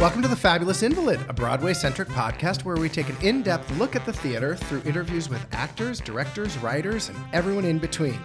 Welcome to The Fabulous Invalid, a Broadway-centric podcast where we take an in-depth look at the theater through interviews with actors, directors, writers, and everyone in between.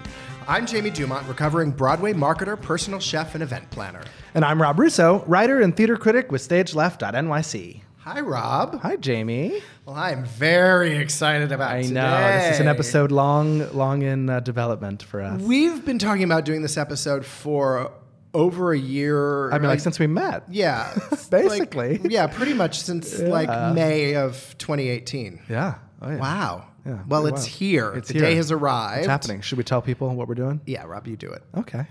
I'm Jamie Du Mont, recovering Broadway marketer, personal chef, and event planner. And I'm Rob Russo, writer and theater critic with StageLeft.nyc. Hi, Rob. Hi, Jamie. Well, I'm very excited about today. I know. This is an episode long in development for us. We've been talking about doing this episode for... over a year. I mean, like since we met. Yeah. Basically. Like, yeah, pretty much since like May of 2018. Yeah. Oh, yeah. Wow. Yeah, well, it's here. The day has arrived. It's happening. Should we tell people what we're doing? Yeah, Rob, you do it. Okay.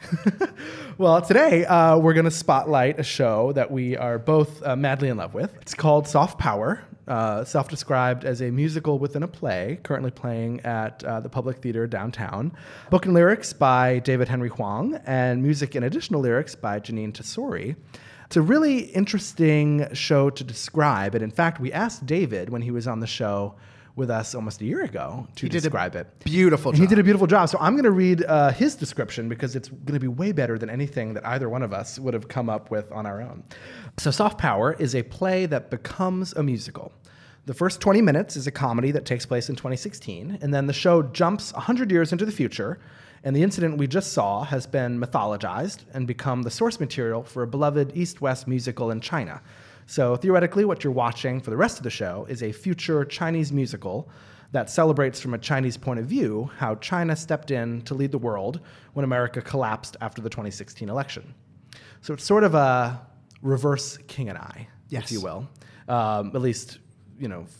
Well, today we're going to spotlight a show that we are both madly in love with. It's called Soft Power, self-described as a musical within a play, currently playing at the Public Theater downtown. Book and lyrics by David Henry Hwang, and music and additional lyrics by Jeanine Tesori. It's a really interesting show to describe, and in fact, we asked David when he was on the show with us almost a year ago to describe it. Beautiful job. He did a beautiful job. So I'm going to read his description because it's going to be way better than anything that either one of us would have come up with on our own. So Soft Power is a play that becomes a musical. The first 20 minutes is a comedy that takes place in 2016, and then the show jumps 100 years into the future, and the incident we just saw has been mythologized and become the source material for a beloved East-West musical in China. So theoretically, what you're watching for the rest of the show is a future Chinese musical that celebrates from a Chinese point of view how China stepped in to lead the world when America collapsed after the 2016 election. So it's sort of a reverse King and I, if you will, at least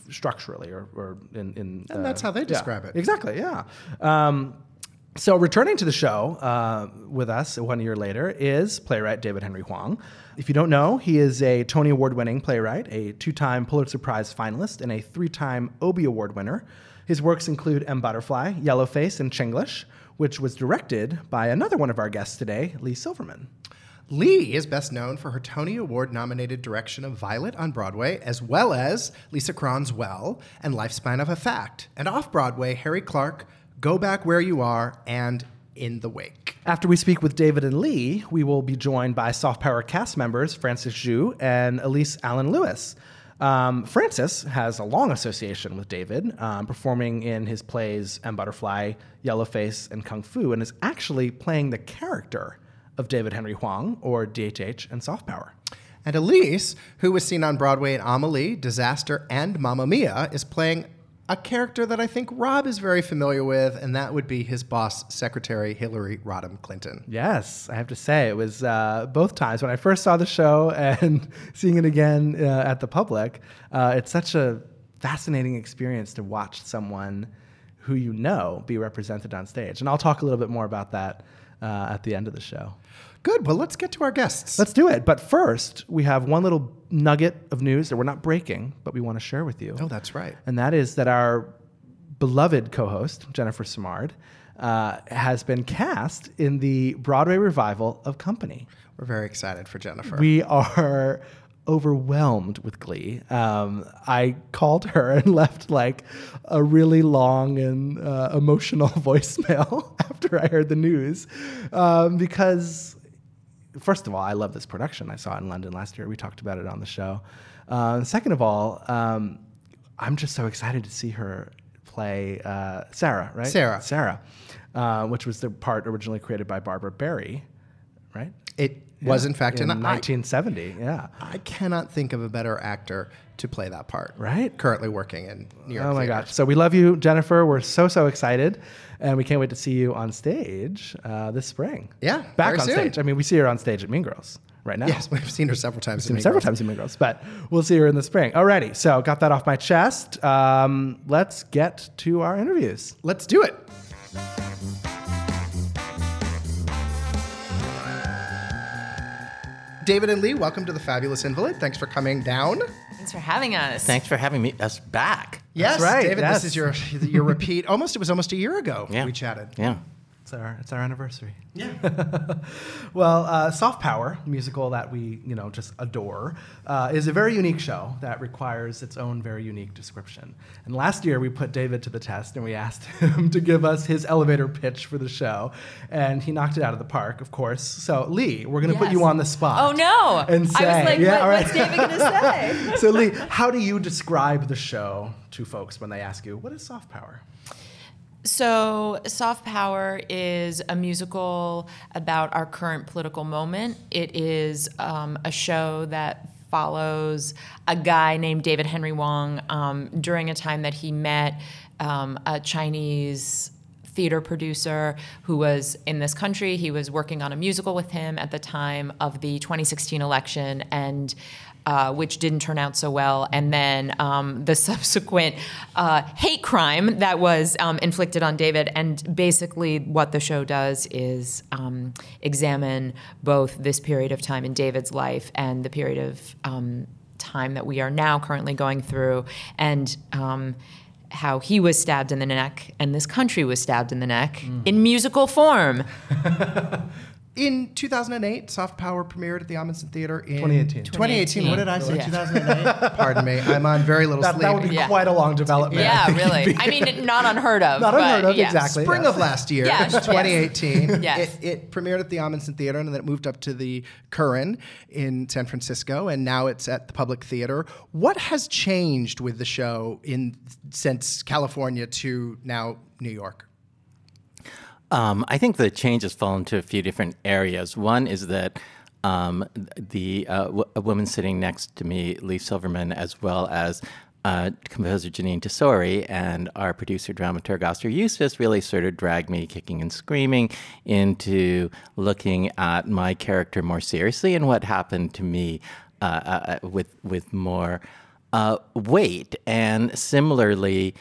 structurally or in and that's how they describe it. Exactly, yeah. So returning to the show with us 1 year later is playwright David Henry Hwang. If you don't know, he is a Tony Award-winning playwright, a two-time Pulitzer Prize finalist, and a three-time Obie Award winner. His works include M. Butterfly, Yellowface, and Chinglish, which was directed by another one of our guests today, Leigh Silverman. Leigh is best known for her Tony Award-nominated direction of Violet on Broadway, as well as Lisa Kron's Well and Lifespan of a Fact, and off-Broadway, Harry Clarke, Go Back Where You Are, and In the Wake. After we speak with David and Leigh, we will be joined by Soft Power cast members Francis Jue and Elise Allen Lewis. Francis has a long association with David, performing in his plays M. Butterfly, Yellowface, and Kung Fu, and is actually playing the character of David Henry Hwang, or DHH, in Soft Power. And Elise, who was seen on Broadway in Amelie, Disaster, and Mamma Mia, is playing a character that I think Rob is very familiar with, and that would be his boss, Secretary Hillary Rodham Clinton. Yes, I have to say, it was both times. When I first saw the show and seeing it again at the Public, it's such a fascinating experience to watch someone who you know be represented on stage. And I'll talk a little bit more about that at the end of the show. Good. Well, let's get to our guests. Let's do it. But first, we have one little nugget of news that we're not breaking, but we want to share with you. Oh, that's right. And that is that our beloved co-host, Jennifer Simard, has been cast in the Broadway revival of Company. We're very excited for Jennifer. We are overwhelmed with glee. I called her and left like a really long and emotional voicemail after I heard the news, because first of all, I love this production. I saw it in London last year. We talked about it on the show. Second of all, I'm just so excited to see her play Sarah, right? Sarah, which was the part originally created by Barbara Berry, right? It was, in fact, in 1970, yeah. I cannot think of a better actor to play that part. Right? Currently working in New York. Oh, my gosh. So we love you, Jennifer. We're so excited. And we can't wait to see you on stage this spring. Yeah. Back on stage. I mean, we see her on stage at Mean Girls right now. Yes, we've seen her several times in Mean Girls. But we'll see her in the spring. Alrighty. So got that off my chest. Let's get to our interviews. Let's do it. David and Leigh, welcome to The Fabulous Invalid. Thanks for coming down. Thanks for having us. Thanks for having us back. Yes, that's right, David. Yes. This is your repeat. It was almost a year ago we chatted. Yeah, it's our anniversary. Yeah. Well, Soft Power, the musical that we just adore, is a very unique show that requires its own very unique description. And last year we put David to the test and we asked him to give us his elevator pitch for the show, and he knocked it out of the park, of course. So Leigh, we're going to put you on the spot. Oh no! And say, I was like, what's David going to say? So Leigh, how do you describe the show to folks when they ask you, what is Soft Power? So Soft Power is a musical about our current political moment. It is a show that follows a guy named David Henry Hwang during a time that he met a Chinese theater producer who was in this country. He was working on a musical with him at the time of the 2016 election, and which didn't turn out so well, and then the subsequent hate crime that was inflicted on David. And basically what the show does is examine both this period of time in David's life and the period of time that we are now currently going through, and how he was stabbed in the neck and this country was stabbed in the neck in musical form. In 2008, Soft Power premiered at the Ahmanson Theater in... 2018. What did I say? 2008? Pardon me. I'm on very little sleep. That would be quite a long development. Yeah, really. I mean, not unheard of. Exactly. Spring of last year, 2018. Yes. It premiered at the Ahmanson Theater, and then it moved up to the Curran in San Francisco, and now it's at the Public Theater. What has changed with the show since California to now New York? I think the change has fallen to a few different areas. One is that a woman sitting next to me, Leigh Silverman, as well as composer Jeanine Tesori and our producer dramaturg Oskar Eustis, really sort of dragged me kicking and screaming into looking at my character more seriously and what happened to me with more weight. And similarly,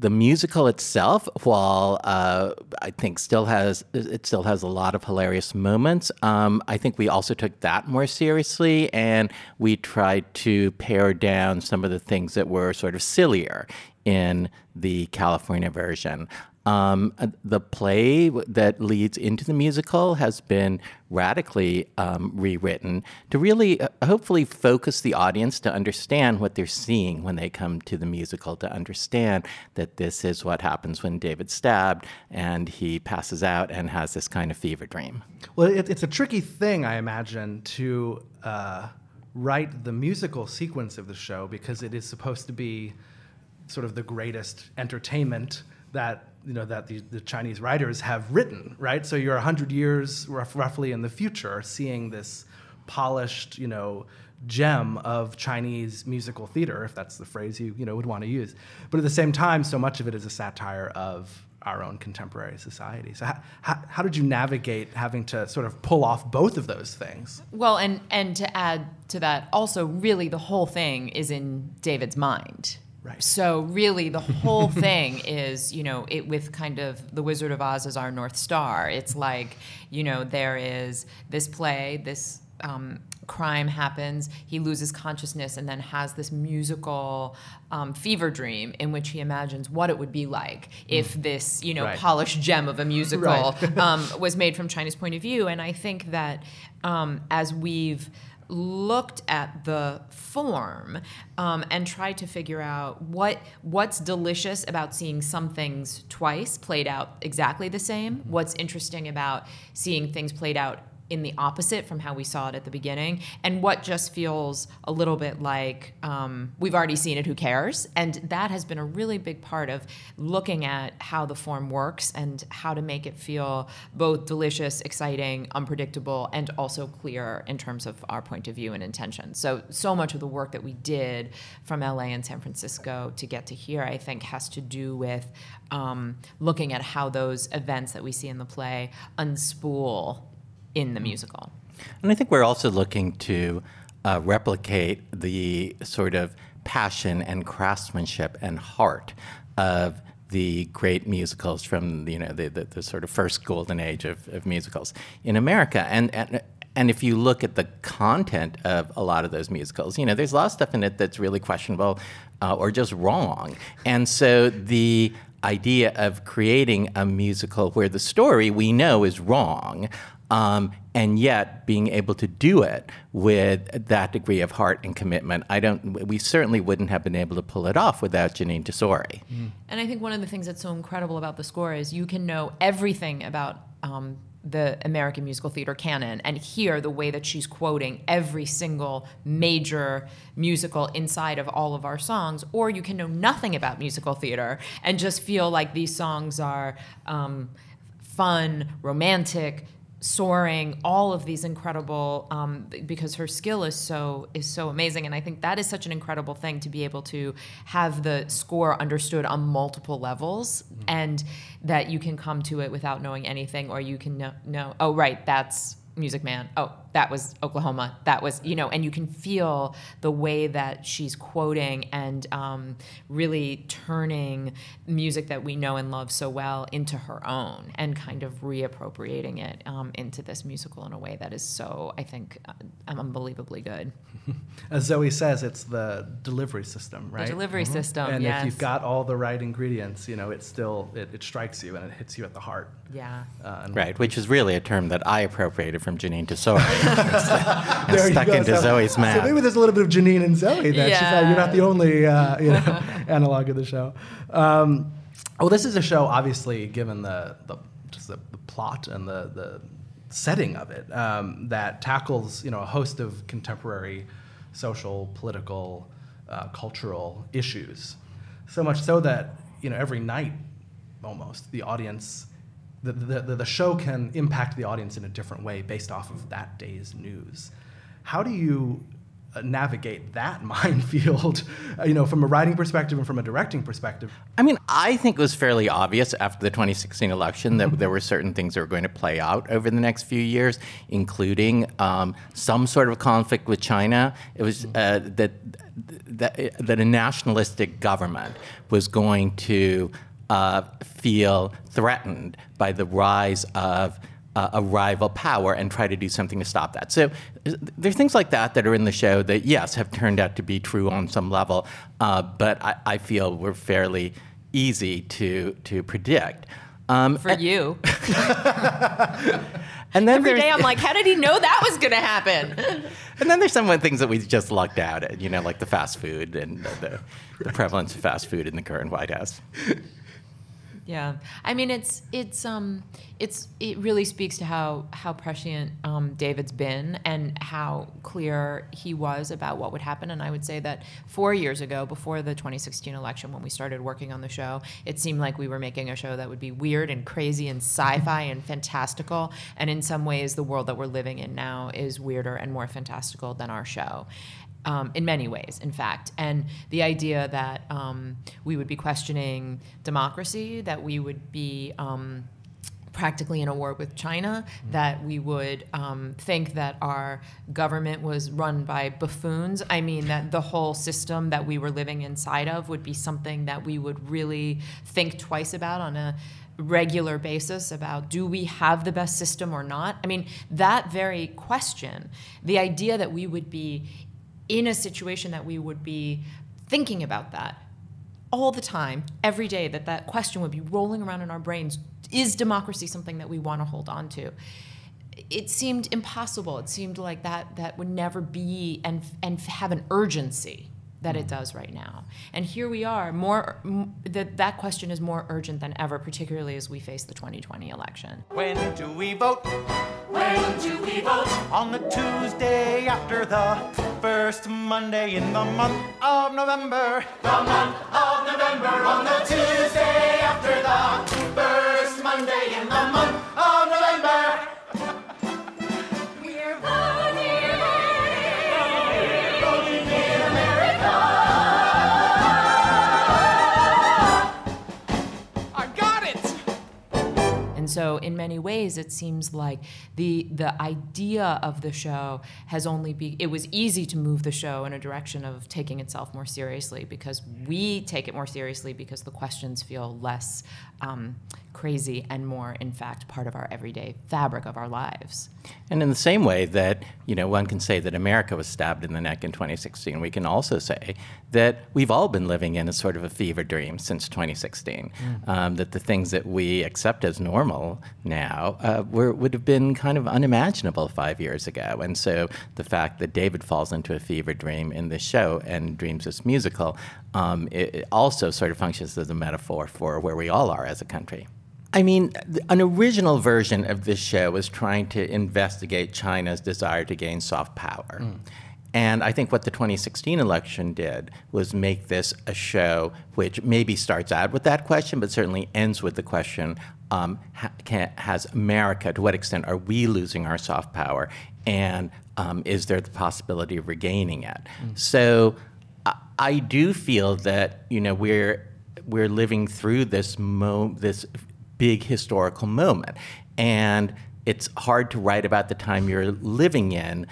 the musical itself, while I think still has a lot of hilarious moments, I think we also took that more seriously, and we tried to pare down some of the things that were sort of sillier in the California version. The play that leads into the musical has been radically rewritten to really hopefully focus the audience to understand what they're seeing when they come to the musical, to understand that this is what happens when David's stabbed and he passes out and has this kind of fever dream. Well, it's a tricky thing, I imagine, to write the musical sequence of the show, because it is supposed to be sort of the greatest entertainment that the Chinese writers have written, right? So you're 100 years roughly in the future seeing this polished, gem of Chinese musical theater, if that's the phrase you would want to use. But at the same time, so much of it is a satire of our own contemporary society. So how did you navigate having to sort of pull off both of those things? Well, and to add to that, also really the whole thing is in David's mind. Right. So really the whole thing is, it with kind of the Wizard of Oz as our North Star. It's like, there is this play, this crime happens, he loses consciousness and then has this musical fever dream in which he imagines what it would be like if this, polished gem of a musical was made from China's point of view. And I think that as we've looked at the form and tried to figure out what's delicious about seeing some things twice played out exactly the same, what's interesting about seeing things played out in the opposite from how we saw it at the beginning, and what just feels a little bit like we've already seen it, who cares? And that has been a really big part of looking at how the form works and how to make it feel both delicious, exciting, unpredictable, and also clear in terms of our point of view and intention. So much of the work that we did from LA and San Francisco to get to here, I think, has to do with looking at how those events that we see in the play unspool in the musical. And I think we're also looking to replicate the sort of passion and craftsmanship and heart of the great musicals from the sort of first golden age of musicals in America. And if you look at the content of a lot of those musicals, there's a lot of stuff in it that's really questionable or just wrong. And so the idea of creating a musical where the story we know is wrong, and yet being able to do it with that degree of heart and commitment, we certainly wouldn't have been able to pull it off without Jeanine Tesori. Mm. And I think one of the things that's so incredible about the score is you can know everything about the American musical theater canon, and here the way that she's quoting every single major musical inside of all of our songs, or you can know nothing about musical theater and just feel like these songs are fun, romantic, soaring, all of these incredible, because her skill is so amazing. And I think that is such an incredible thing, to be able to have the score understood on multiple levels, and that you can come to it without knowing anything, or you can know, oh, right, that's Music Man. Oh, that was Oklahoma. That was, and you can feel the way that she's quoting and really turning music that we know and love so well into her own, and kind of reappropriating it into this musical in a way that is so, I think, unbelievably good. As Zoe says, it's the delivery system, right? The delivery system, and yes. If you've got all the right ingredients, it still, it strikes you and it hits you at the heart. Yeah. Right, which is really a term that I appropriated from Jeanine Tesori. There stuck you go. Into so, Zoe's mouth. So maybe there's a little bit of Jeanine and Zoe there. Yeah. She's like, you're not the only analog of the show. Well, this is a show, obviously, given the plot and the setting of it, that tackles a host of contemporary social, political, cultural issues. So much so that every night, almost, the audience. The show can impact the audience in a different way based off of that day's news. How do you navigate that minefield, from a writing perspective and from a directing perspective? I mean, I think it was fairly obvious after the 2016 election that there were certain things that were going to play out over the next few years, including some sort of conflict with China. It was that a nationalistic government was going to feel threatened by the rise of a rival power and try to do something to stop that. So there are things like that are in the show that, yes, have turned out to be true on some level, but I feel were fairly easy to predict. For you. And then every day I'm like, how did he know that was going to happen? And then there's some of the things that we just lucked out at, like the fast food and the prevalence of fast food in the current White House. Yeah, I mean, it really speaks to how prescient David's been and how clear he was about what would happen. And I would say that 4 years ago, before the 2016 election, when we started working on the show, it seemed like we were making a show that would be weird and crazy and sci-fi and fantastical. And in some ways, the world that we're living in now is weirder and more fantastical than our show. In many ways, in fact. And the idea that we would be questioning democracy, that we would be practically in a war with China, that we would think that our government was run by buffoons. I mean, that the whole system that we were living inside of would be something that we would really think twice about on a regular basis, about do we have the best system or not? I mean, that very question, the idea that we would be in a situation that we would be thinking about that all the time, every day, that question would be rolling around in our brains, is democracy something that we want to hold on to? it seemed impossible. It seemed like that would never be and have an urgency that it does right now. And here we are, that question is more urgent than ever, particularly as we face the 2020 election. When do we vote? When do we vote? On the Tuesday after the first Monday in the month of November. The month of November, on the Tuesday after the first Monday in the month of November. So in many ways, it seems like the idea of the show has it was easy to move the show in a direction of taking itself more seriously because we take it more seriously because the questions feel less crazy and more, in fact, part of our everyday fabric of our lives. And in the same way that, one can say that America was stabbed in the neck in 2016, we can also say that we've all been living in a sort of a fever dream since 2016, that the things that we accept as normal now would have been kind of unimaginable 5 years ago. And so the fact that David falls into a fever dream in this show and dreams this musical, it also sort of functions as a metaphor for where we all are as a country. I mean, an original version of this show was trying to investigate China's desire to gain soft power. Mm. And I think what the 2016 election did was make this a show which maybe starts out with that question, but certainly ends with the question, has America, to what extent are we losing our soft power? And is there the possibility of regaining it? Mm. So I do feel that, we're living through this big historical moment. And it's hard to write about the time you're living in.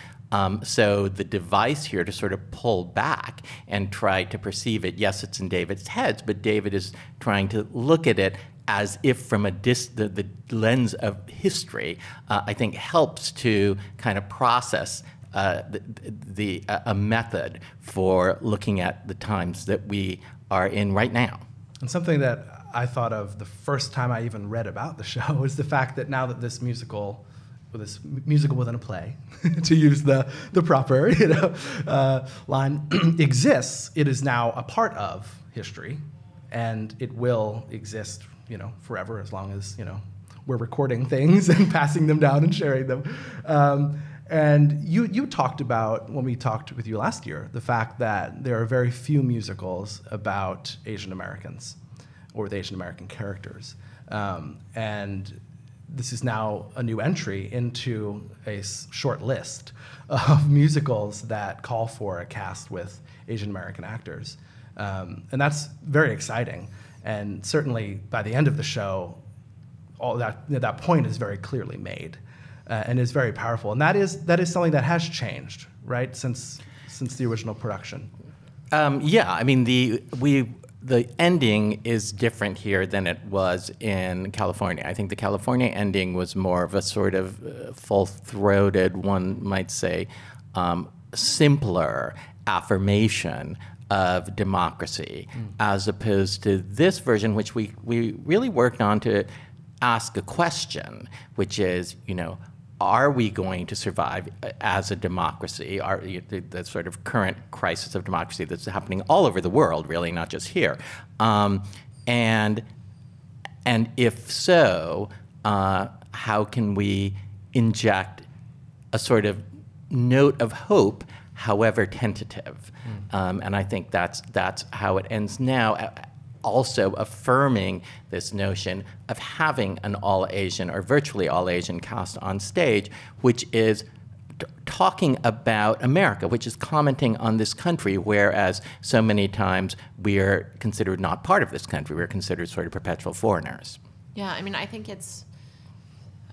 So the device here to sort of pull back and try to perceive it, yes, it's in David's heads, but David is trying to look at it as if from the lens of history, I think helps to kind of process a method for looking at the times that we are in right now. And something that I thought of the first time I even read about the show is the fact that now that this musical within a play, to use the proper line, exists, it is now a part of history, and it will exist forever as long as we're recording things and passing them down and sharing them. And you talked about, when we talked with you last year, the fact that there are very few musicals about Asian Americans or with Asian American characters. And this is now a new entry into a short list of musicals that call for a cast with Asian American actors. And that's very exciting. And certainly by the end of the show, all that point is very clearly made. And is very powerful, and that is something that has changed, right, since the original production. I mean, the ending is different here than it was in California. I think the California ending was more of a sort of full-throated, one might say, simpler affirmation of democracy, as opposed to this version, which we really worked on to ask a question, which is, are we going to survive as a democracy? Are the sort of current crisis of democracy that's happening all over the world, really, not just here. And if so, how can we inject a sort of note of hope, however tentative? And I think that's how it ends now. Also affirming this notion of having an all-Asian or virtually all-Asian cast on stage, which is talking about America, which is commenting on this country, whereas so many times we're considered not part of this country. We're considered sort of perpetual foreigners. Yeah, I mean, I think it's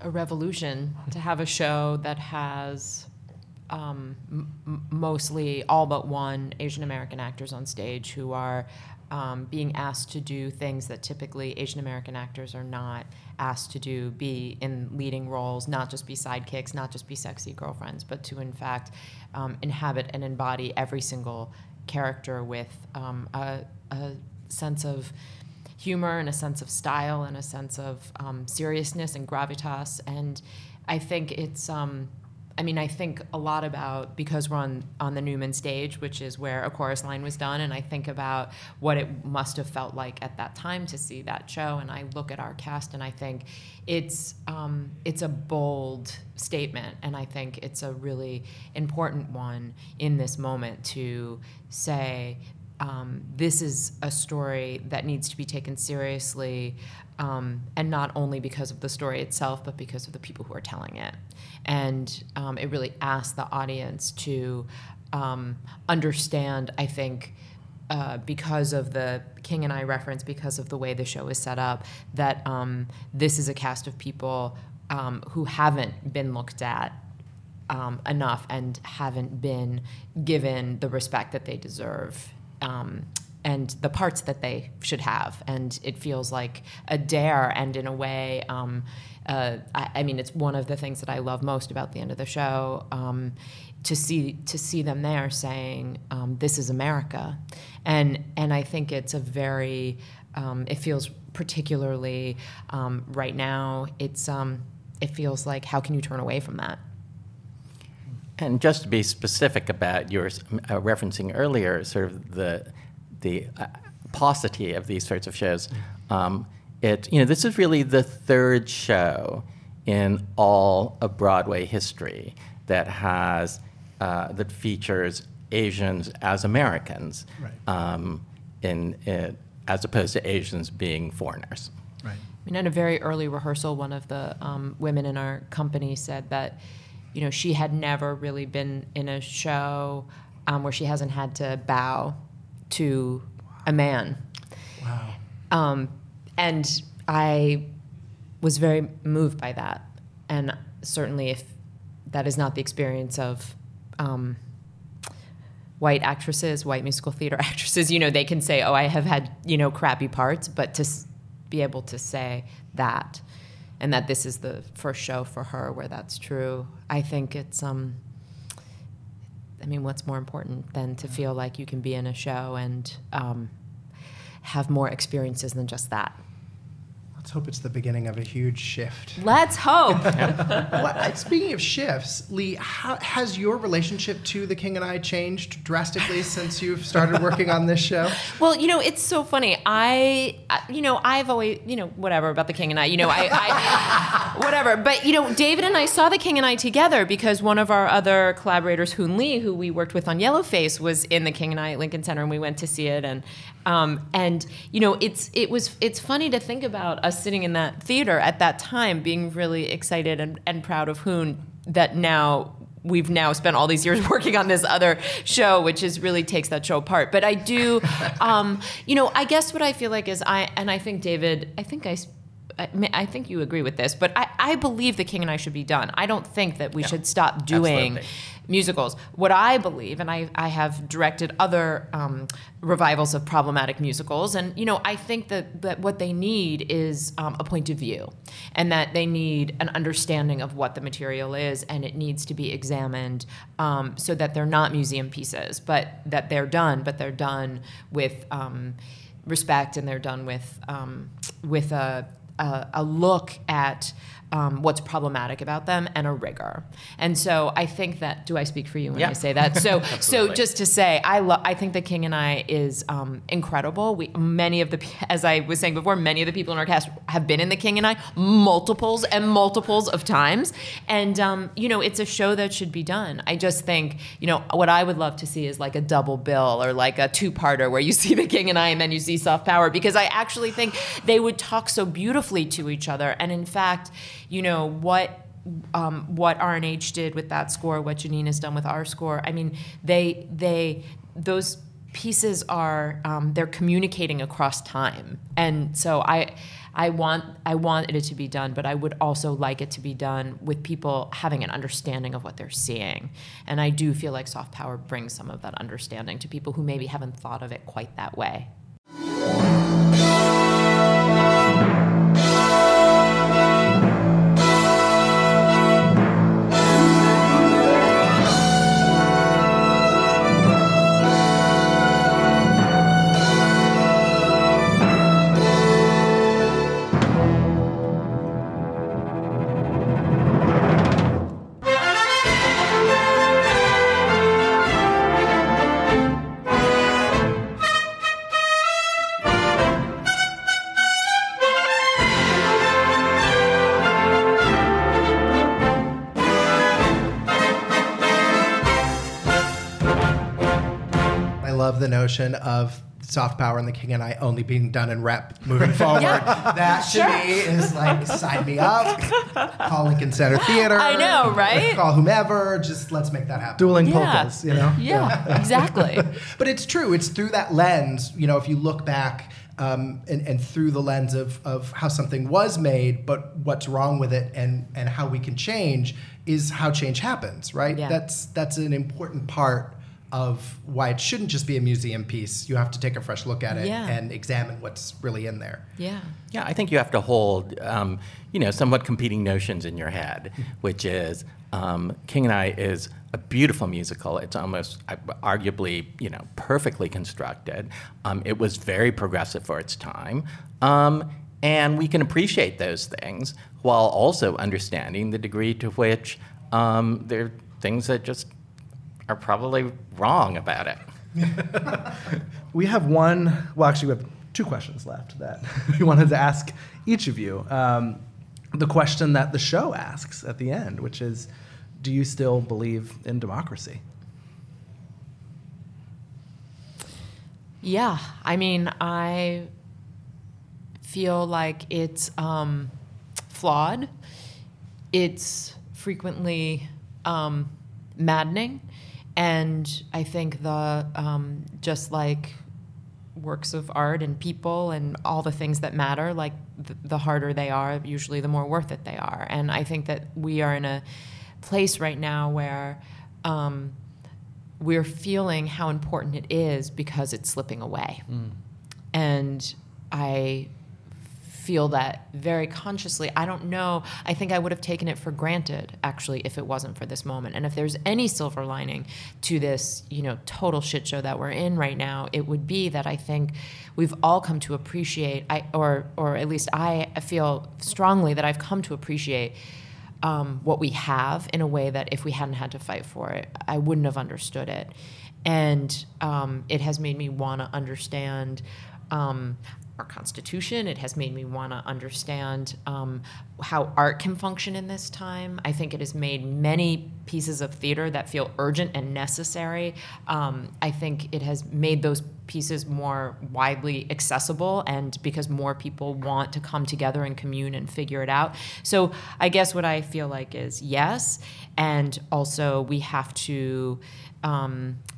a revolution to have a show that has mostly all but one Asian American actors on stage who are being asked to do things that typically Asian American actors are not asked to do, be in leading roles, not just be sidekicks, not just be sexy girlfriends, but to in fact inhabit and embody every single character with a sense of humor and a sense of style and a sense of seriousness and gravitas. And I think it's, I think a lot about, because we're on the Newman stage, which is where A Chorus Line was done, and I think about what it must have felt like at that time to see that show, and I look at our cast, and I think it's a bold statement, and I think it's a really important one in this moment to say, this is a story that needs to be taken seriously, and not only because of the story itself, but because of the people who are telling it. And it really asks the audience to understand, I think, because of the King and I reference, because of the way the show is set up, that this is a cast of people who haven't been looked at enough and haven't been given the respect that they deserve. And the parts that they should have. And it feels like a dare, and in a way, it's one of the things that I love most about the end of the show, to see them there saying, this is America. And I think it's a very, it feels particularly right now, it's it feels like, how can you turn away from that? And just to be specific about your referencing earlier, sort of the paucity of these sorts of shows, this is really the third show in all of Broadway history that has that features Asians as Americans, right. As opposed to Asians being foreigners. Right. I mean, in a very early rehearsal, one of the women in our company said that, you know, she had never really been in a show where she hasn't had to bow to a man. Wow. And I was very moved by that. And certainly if that is not the experience of white musical theater actresses, you know, they can say, oh, I have had, you know, crappy parts, but to be able to say that, and that this is the first show for her where that's true, I think it's, what's more important than to feel like you can be in a show and have more experiences than just that? Let's hope it's the beginning of a huge shift. Let's hope. Well, speaking of shifts, Leigh, has your relationship to The King and I changed drastically since you've started working on this show? Well, you know, it's so funny. I've always, you know, whatever about The King and I, you know, I whatever. But, you know, David and I saw The King and I together because one of our other collaborators, Hoon Lee, who we worked with on Yellowface, was in The King and I at Lincoln Center, and we went to see it. And you know, it's funny to think about us sitting in that theater at that time, being really excited and proud of Hoon, that now we've spent all these years working on this other show, which is really takes that show apart. But I do, you know, I guess what I feel like is I think David, I think you agree with this, but I believe The King and I should be done. I don't think that we should stop doing musicals. What I believe, and I have directed other revivals of problematic musicals, and you know, I think that what they need is a point of view, and that they need an understanding of what the material is, and it needs to be examined so that they're not museum pieces, but that they're done with respect, and they're done with a look at what's problematic about them and a rigor. And so I think that, do I speak for you when I say that? So so just to say, I think The King and I is incredible. As I was saying before, many of the people in our cast have been in The King and I multiples and multiples of times. And, you know, it's a show that should be done. I just think, you know, what I would love to see is like a double bill or like a two-parter where you see The King and I and then you see Soft Power, because I actually think they would talk so beautifully to each other. And in fact, you know, what R&H did with that score, what Jeanine has done with our score, I mean, those pieces are, they're communicating across time. And so I wanted it to be done, but I would also like it to be done with people having an understanding of what they're seeing. And I do feel like Soft Power brings some of that understanding to people who maybe haven't thought of it quite that way. the notion of Soft Power and The King and I only being done in rep moving forward. Yeah. That to me is like, sign me up. Call Lincoln Center Theater. I know, right? Call whomever. Just let's make that happen. Dueling polkas, you know? Yeah, exactly. But it's true. It's through that lens, you know, if you look back and through the lens of how something was made, but what's wrong with it and how we can change is how change happens, right? Yeah. That's an important part of why it shouldn't just be a museum piece. You have to take a fresh look at it and examine what's really in there. Yeah. Yeah, I think you have to hold, you know, somewhat competing notions in your head, which is King and I is a beautiful musical. It's almost arguably, you know, perfectly constructed. It was very progressive for its time. And we can appreciate those things while also understanding the degree to which there are things that just are probably wrong about it. We have we have two questions left that we wanted to ask each of you. The question that the show asks at the end, which is, do you still believe in democracy? Yeah, I mean, I feel like it's flawed. It's frequently maddening. And I think the just like works of art and people and all the things that matter, like the harder they are, usually the more worth it they are. And I think that we are in a place right now where we're feeling how important it is because it's slipping away. Mm. And I feel that very consciously. I don't know. I think I would have taken it for granted, actually, if it wasn't for this moment. And if there's any silver lining to this, you know, total shit show that we're in right now, it would be that I think we've all come to appreciate, or at least I feel strongly that I've come to appreciate what we have in a way that if we hadn't had to fight for it, I wouldn't have understood it. And it has made me want to understand our Constitution. It has made me want to understand how art can function in this time. I think it has made many pieces of theater that feel urgent and necessary. I think it has made those pieces more widely accessible, and because more people want to come together and commune and figure it out. So I guess what I feel like is yes, and also we have to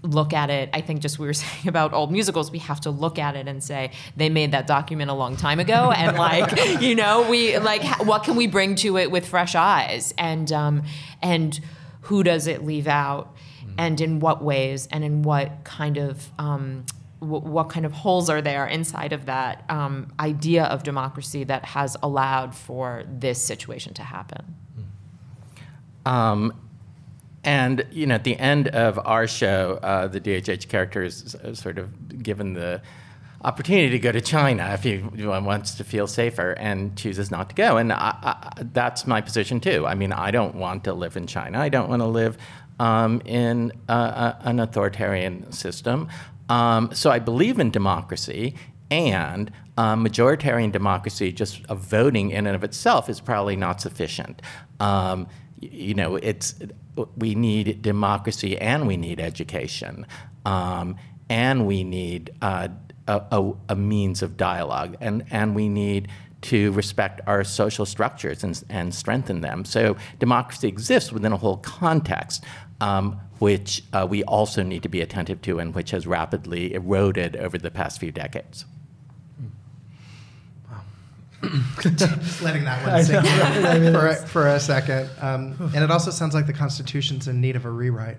look at it. I think just we were saying about old musicals, we have to look at it and say, they made that document a long time ago. And like, you know, we like, what can we bring to it with fresh eyes? And who does it leave out? And in what ways, and in what kind of holes are there inside of that idea of democracy that has allowed for this situation to happen? And, you know, at the end of our show, the DHH character is sort of given the opportunity to go to China if he wants to feel safer and chooses not to go. And I, that's my position, too. I mean, I don't want to live in China. I don't want to live in an authoritarian system. So I believe in democracy. And majoritarian democracy, just a voting in and of itself, is probably not sufficient. You know, we need democracy, and we need education, and we need a means of dialogue, and we need to respect our social structures and strengthen them. So democracy exists within a whole context, which we also need to be attentive to, and which has rapidly eroded over the past few decades. Just letting that one sink in for a second. And it also sounds like the Constitution's in need of a rewrite.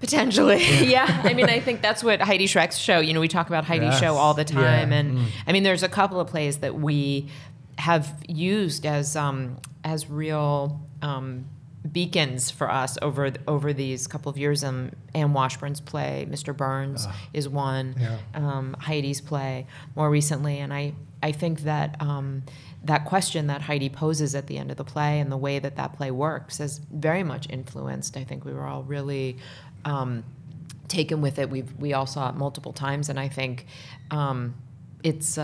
Potentially, yeah. I mean, I think that's what Heidi Schreck's show, you know, we talk about Heidi's show all the time. Yeah. And I mean, there's a couple of plays that we have used as real beacons for us over these couple of years. Anne Washburn's play, Mr. Burns, is one. Yeah. Heidi's play more recently. And I think that that question that Heidi poses at the end of the play and the way that that play works has very much influenced. I think we were all really taken with it. We all saw it multiple times, and I think it's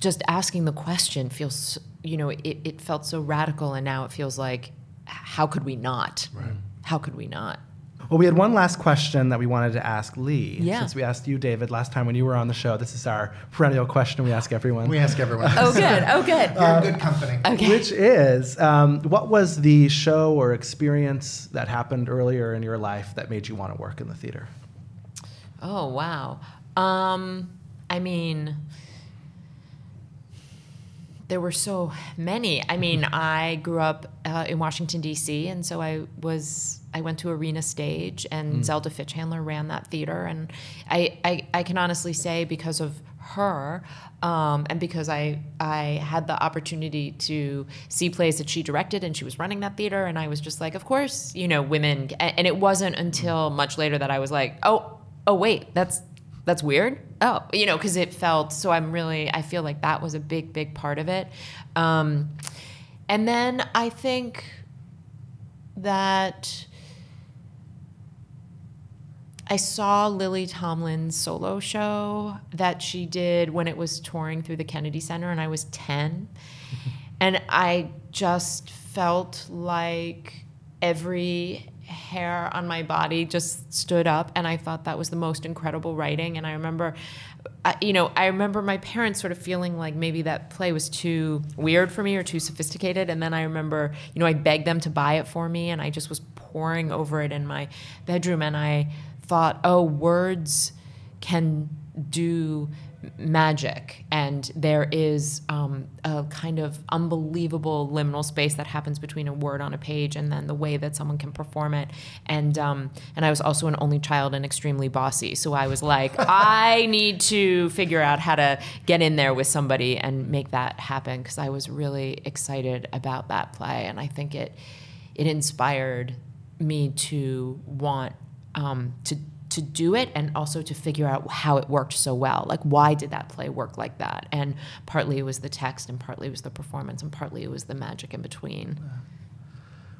just asking the question feels, you know, it felt so radical, and now it feels like, how could we not? Right. How could we not? Well, we had one last question that we wanted to ask Leigh. Yeah. Since we asked you, David, last time when you were on the show. This is our perennial question we ask everyone. We ask everyone. Oh, good. Oh, good. You're in good company. Okay. Which is, what was the show or experience that happened earlier in your life that made you want to work in the theater? Oh, wow. I mean, there were so many. I mean, I grew up in Washington, D.C., and so I went to Arena Stage, and Zelda Fitchhandler ran that theater. And I can honestly say, because of her, and because I had the opportunity to see plays that she directed, and she was running that theater, and I was just like, of course, you know, women. And it wasn't until much later that I was like, oh wait, that's weird. Oh, you know, because it felt so. I feel like that was a big, big part of it. And then I think that I saw Lily Tomlin's solo show that she did when it was touring through the Kennedy Center, and I was 10, and I just felt like every hair on my body just stood up, and I thought that was the most incredible writing. And I remember, my parents sort of feeling like maybe that play was too weird for me or too sophisticated. And then I remember, I begged them to buy it for me, and I just was poring over it in my bedroom. And I thought, oh, words can do magic, and there is a kind of unbelievable liminal space that happens between a word on a page and then the way that someone can perform it. And I was also an only child and extremely bossy, so I was like, I need to figure out how to get in there with somebody and make that happen, because I was really excited about that play, and I think it inspired me to want to do it, and also to figure out how it worked so well. Like, why did that play work like that? And partly it was the text, and partly it was the performance, and partly it was the magic in between.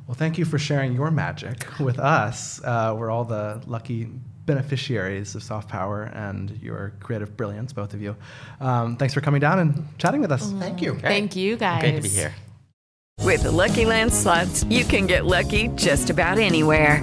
Well, thank you for sharing your magic with us. We're all the lucky beneficiaries of Soft Power and your creative brilliance, both of you. Thanks for coming down and chatting with us. Thank you. Great. Thank you, guys. Great to be here. With the Lucky Land Slots, you can get lucky just about anywhere.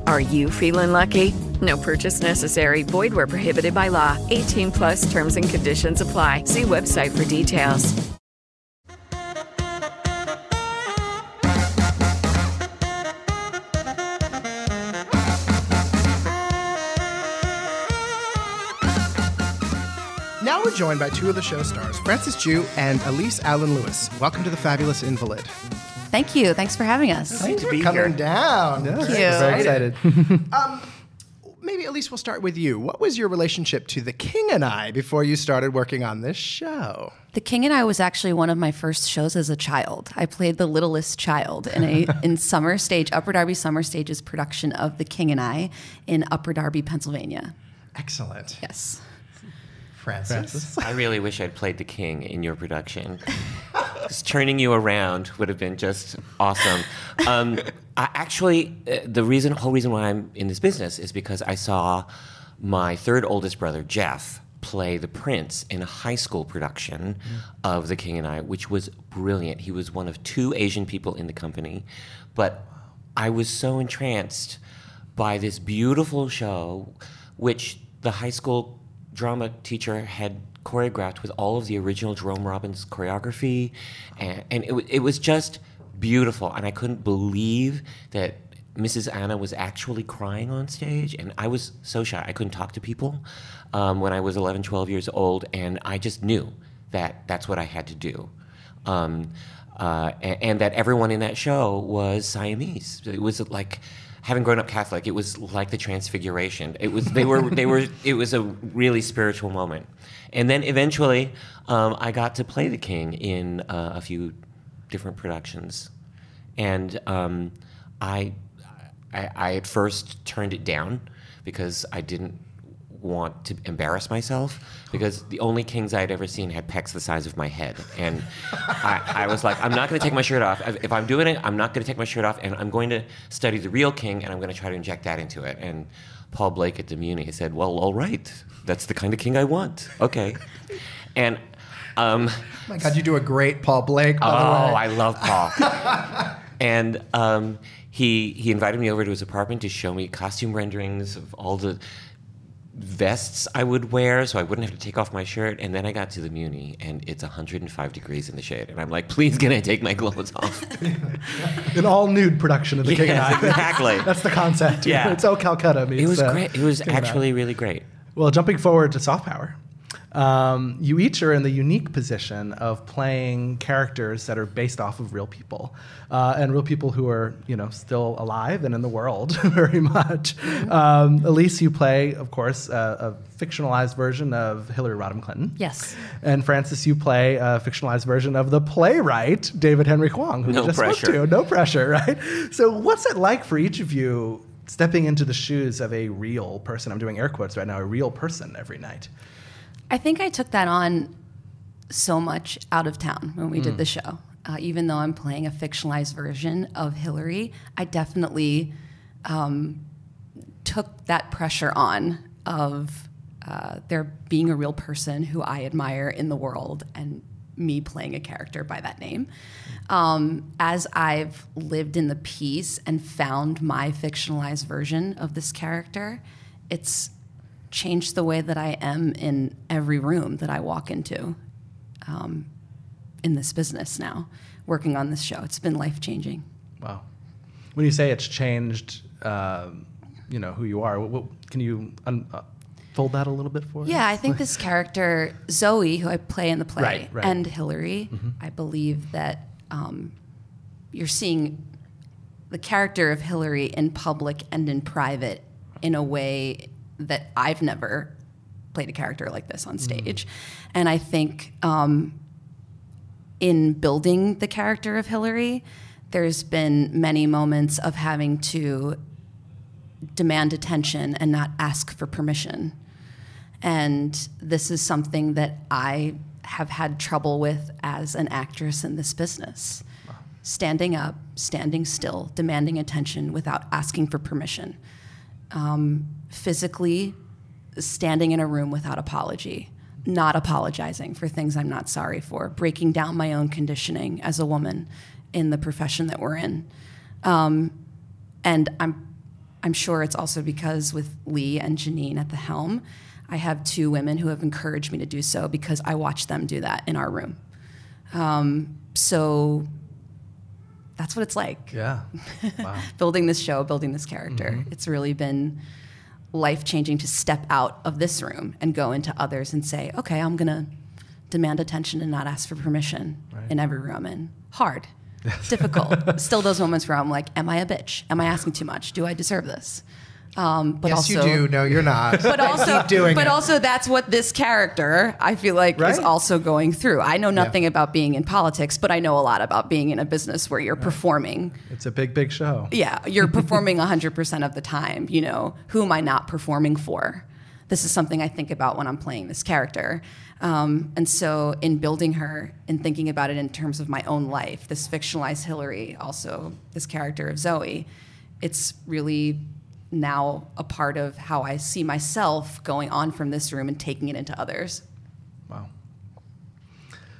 Are you feeling lucky? No purchase necessary. Void where prohibited by law. 18+ terms and conditions apply. See website for details. Now we're joined by two of the show stars, Francis Jue and Elise Allen Lewis. Welcome to The Fabulous Invalid. Thank you. Thanks for having us. Thanks for coming down. Thank you. Very excited. Maybe at least we'll start with you. What was your relationship to The King and I before you started working on this show? The King and I was actually one of my first shows as a child. I played the littlest child in Upper Darby Summer Stage's production of The King and I in Upper Darby, Pennsylvania. Excellent. Yes. Francis? I really wish I'd played the king in your production. Because turning you around would have been just awesome. The whole reason why I'm in this business is because I saw my third oldest brother, Jeff, play the prince in a high school production of The King and I, which was brilliant. He was one of two Asian people in the company. But I was so entranced by this beautiful show, which the high school drama teacher had choreographed with all of the original Jerome Robbins choreography, and it was just beautiful, and I couldn't believe that Mrs. Anna was actually crying on stage, and I was so shy. I couldn't talk to people when I was 11, 12 years old, and I just knew that that's what I had to do. and that everyone in that show was Siamese. It was like, having grown up Catholic, it was like the Transfiguration. It was it was a really spiritual moment. And then eventually, I got to play the king in a few different productions, and I at first turned it down because I didn't want to embarrass myself, because the only kings I had ever seen had pecs the size of my head, and I was like, I'm not going to take my shirt off. If I'm doing it, I'm not going to take my shirt off, and I'm going to study the real king, and I'm going to try to inject that into it. And Paul Blake at the Muni, he said, well, all right, that's the kind of king I want. Okay. And my God, you do a great Paul Blake, by the way. I love Paul. And he invited me over to his apartment to show me costume renderings of all the vests I would wear, so I wouldn't have to take off my shirt. And then I got to the Muni, and it's 105 degrees in the shade, and I'm like, please, can I take my clothes off? An all-nude production of The King and I. Exactly. That's the concept. Yeah. It's Calcutta meets. It was great. It was actually really great. Well, jumping forward to Soft Power, you each are in the unique position of playing characters that are based off of real people, and real people who are, still alive and in the world very much. Elise, you play, of course, a fictionalized version of Hillary Rodham Clinton. Yes. And Francis, you play a fictionalized version of the playwright David Henry Hwang, who No pressure, right? So what's it like for each of you stepping into the shoes of a real person? I'm doing air quotes right now, a real person every night. I think I took that on so much out of town when we did the show. Even though I'm playing a fictionalized version of Hillary, I definitely took that pressure on of there being a real person who I admire in the world and me playing a character by that name. As I've lived in the piece and found my fictionalized version of this character, it's changed the way that I am in every room that I walk into in this business now, working on this show. It's been life-changing. Wow. When you say it's changed, who you are, can you unfold that a little bit for us? Yeah, I think this character, Zoe, who I play in the play, right. and Hillary, I believe that you're seeing the character of Hillary in public and in private in a way that I've never played a character like this on stage. And I think in building the character of Hillary, there's been many moments of having to demand attention and not ask for permission. And this is something that I have had trouble with as an actress in this business. Wow. Standing up, standing still, demanding attention without asking for permission. Physically standing in a room without apology, not apologizing for things I'm not sorry for, breaking down my own conditioning as a woman in the profession that we're in. And I'm sure it's also because with Leigh and Jeanine at the helm, I have two women who have encouraged me to do so because I watched them do that in our room. So that's what it's like. Yeah. Wow. Building this show, building this character. It's really been life-changing to step out of this room and go into others and say, okay, I'm going to demand attention and not ask for permission in every room. And hard, difficult. Still those moments where I'm like, am I a bitch? Am I asking too much? Do I deserve this? But yes, also, you do. No, you're not. But also, keep doing but it. Also, that's what this character, I feel like, is also going through. I know nothing about being in politics, but I know a lot about being in a business where you're performing. It's a big, big show. Yeah, you're performing 100% of the time. Who am I not performing for? This is something I think about when I'm playing this character. And so in building her and thinking about it in terms of my own life, this fictionalized Hillary, also this character of Zoe, it's really now a part of how I see myself going on from this room and taking it into others. Wow.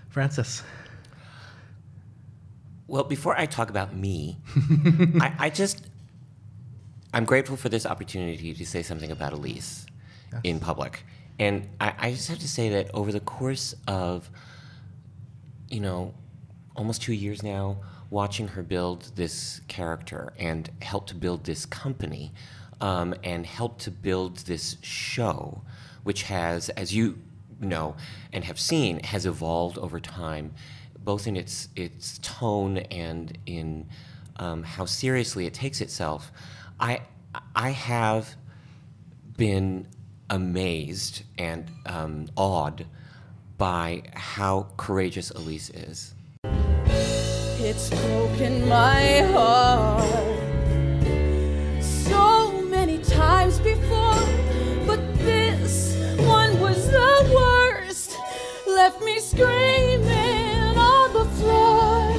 Francis. Well, before I talk about me, I'm grateful for this opportunity to say something about Elise in public. And I just have to say that over the course of, almost 2 years now, watching her build this character and help to build this company, and help to build this show, which has, as you know and have seen, has evolved over time, both in its tone and in how seriously it takes itself, I have been amazed and awed by how courageous Elise is. It's broken my heart so many times before, but this one was the worst. Left me screaming on the floor.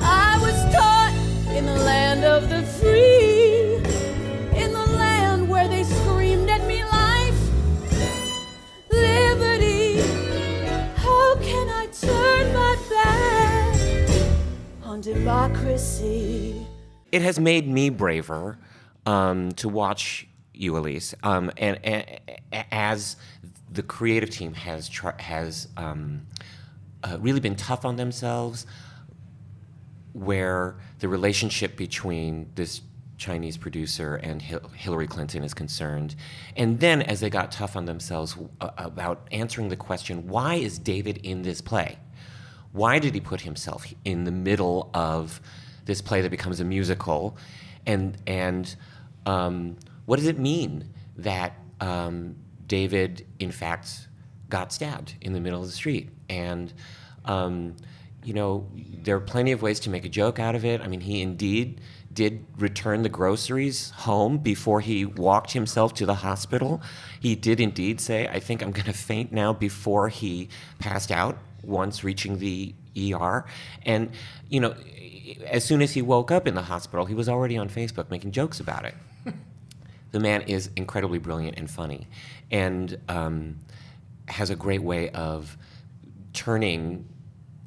I was taught in the land of the free, in the land where they screamed at me life, liberty. How can I turn my back on democracy? It has made me braver to watch you, Elise, and as the creative team has really been tough on themselves, where the relationship between this Chinese producer and Hillary Clinton is concerned. And then as they got tough on themselves about answering the question, why is David in this play? Why did he put himself in the middle of this play that becomes a musical? And what does it mean that David, in fact, got stabbed in the middle of the street? And, there are plenty of ways to make a joke out of it. I mean, he indeed did return the groceries home before he walked himself to the hospital. He did indeed say, I think I'm going to faint now, before he passed out once reaching the ER. And, as soon as he woke up in the hospital, he was already on Facebook making jokes about it. The man is incredibly brilliant and funny, and has a great way of turning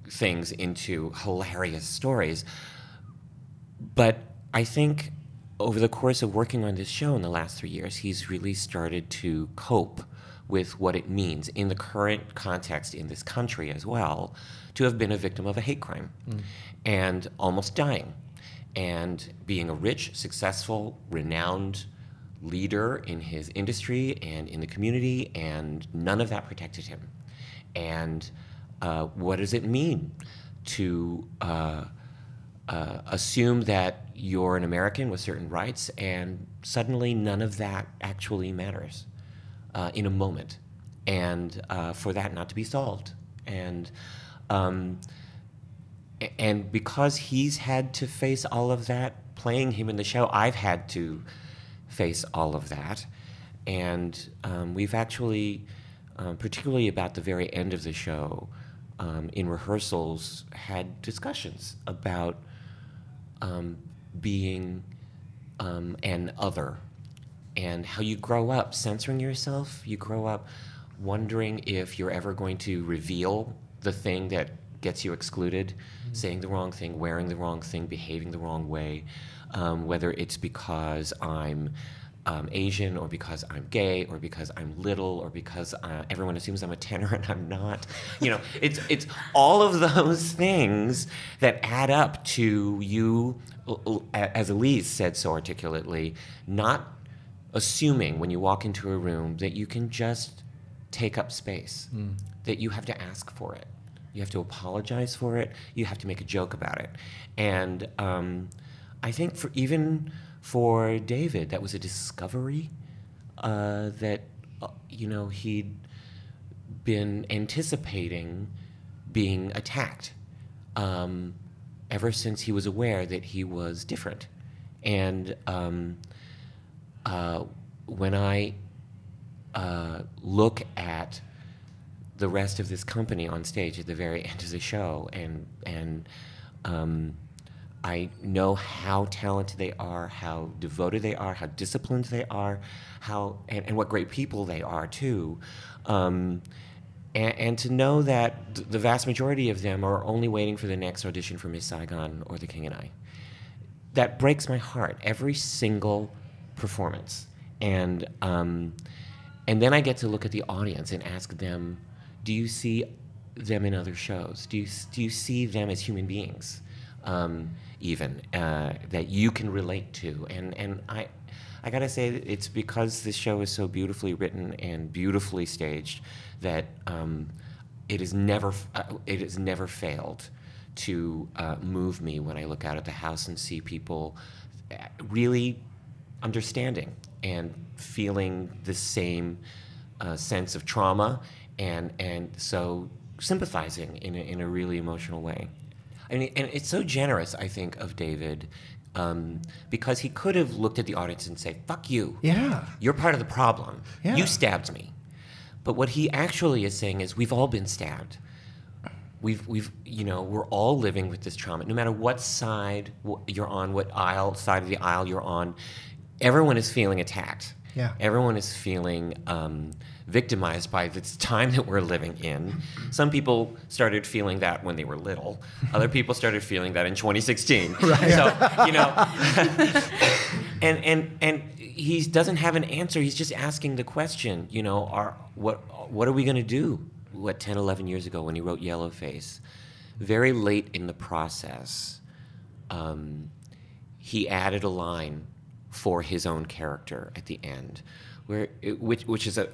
things into hilarious stories. But I think over the course of working on this show in the last 3 years, he's really started to cope with what it means in the current context in this country as well to have been a victim of a hate crime and almost dying, and being a rich, successful, renowned leader in his industry and in the community, and none of that protected him. And what does it mean to assume that you're an American with certain rights, and suddenly none of that actually matters in a moment, and for that not to be solved? And because he's had to face all of that, playing him in the show, I've had to face all of that. And we've actually, particularly about the very end of the show, in rehearsals, had discussions about being an other, and how you grow up censoring yourself. You grow up wondering if you're ever going to reveal the thing that gets you excluded, saying the wrong thing, wearing the wrong thing, behaving the wrong way, whether it's because I'm Asian, or because I'm gay, or because I'm little, or because everyone assumes I'm a tenor and I'm not. It's all of those things that add up to you, as Elise said so articulately, not assuming when you walk into a room that you can just take up space, that you have to ask for it. You have to apologize for it. You have to make a joke about it. And I think for David, that was a discovery that, he'd been anticipating being attacked ever since he was aware that he was different. And when I look at the rest of this company on stage at the very end of the show, and I know how talented they are, how devoted they are, how disciplined they are, and what great people they are too. And to know that the vast majority of them are only waiting for the next audition for Miss Saigon or The King and I, that breaks my heart every single performance. And then I get to look at the audience and ask them, do you see them in other shows? Do you see them as human beings, that you can relate to? And I gotta say, it's because this show is so beautifully written and beautifully staged that it has never failed to move me when I look out at the house and see people really understanding and feeling the same sense of trauma and so sympathizing in a really emotional way. I mean, and it's so generous, I think, of David, because he could have looked at the audience and said, fuck you. Yeah. You're part of the problem. Yeah. You stabbed me. But what he actually is saying is, we've all been stabbed. We've, you know, we're all living with this trauma. No matter what side you're on, what aisle, side of the aisle you're on, everyone is feeling attacked. Yeah. Everyone is feeling victimized by this time that we're living in. Some people started feeling that when they were little. Other people started feeling that in 2016. Right. So, you know, and he doesn't have an answer. He's just asking the question, you know, what are we going to do? What, 10, 11 years ago when he wrote Yellowface, very late in the process, he added a line for his own character at the end, which is a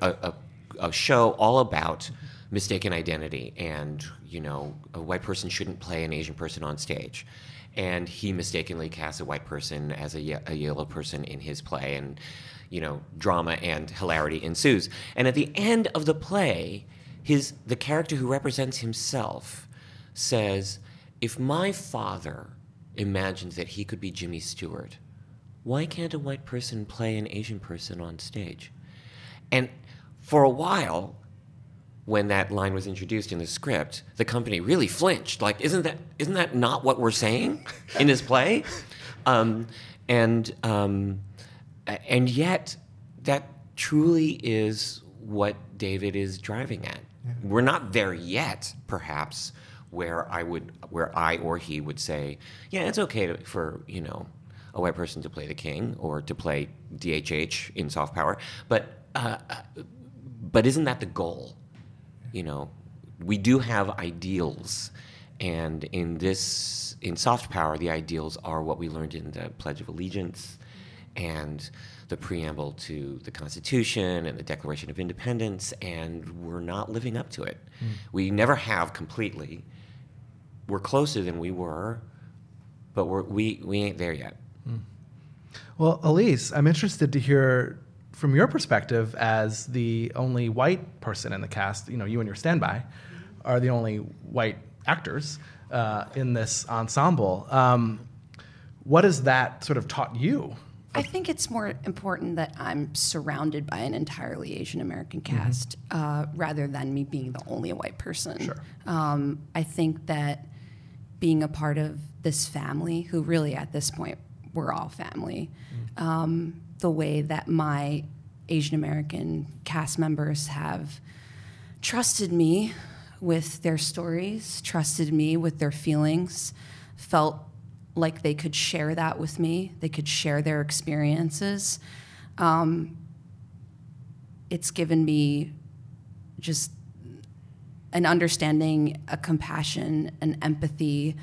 show all about mistaken identity and, you know, a white person shouldn't play an Asian person on stage. And he mistakenly casts a white person as a yellow person in his play, and, you know, drama and hilarity ensues. And at the end of the play, the character who represents himself says, if my father imagines that he could be Jimmy Stewart, why can't a white person play an Asian person on stage? And for a while, when that line was introduced in the script, the company really flinched. Like, isn't that not what we're saying in his play? And yet, that truly is what David is driving at. Yeah. We're not there yet, perhaps, where I or he would say, yeah, it's okay for, you know, a white person to play the king or to play DHH in Soft Power, but isn't that the goal? You know, we do have ideals, and in Soft Power, the ideals are what we learned in the Pledge of Allegiance, and the preamble to the Constitution and the Declaration of Independence, and we're not living up to it. Mm. We never have completely. We're closer than we were, but we ain't there yet. Mm. Well, Elise, I'm interested to hear from your perspective as the only white person in the cast. You know, you and your standby are the only white actors in this ensemble. What has that sort of taught you? I think it's more important that I'm surrounded by an entirely Asian American cast, mm-hmm. Rather than me being the only white person. Sure. I think that being a part of this family, who really at this point, we're all family, mm-hmm. The way that my Asian American cast members have trusted me with their stories, trusted me with their feelings, felt like they could share that with me, they could share their experiences. It's given me just an understanding, a compassion, an empathy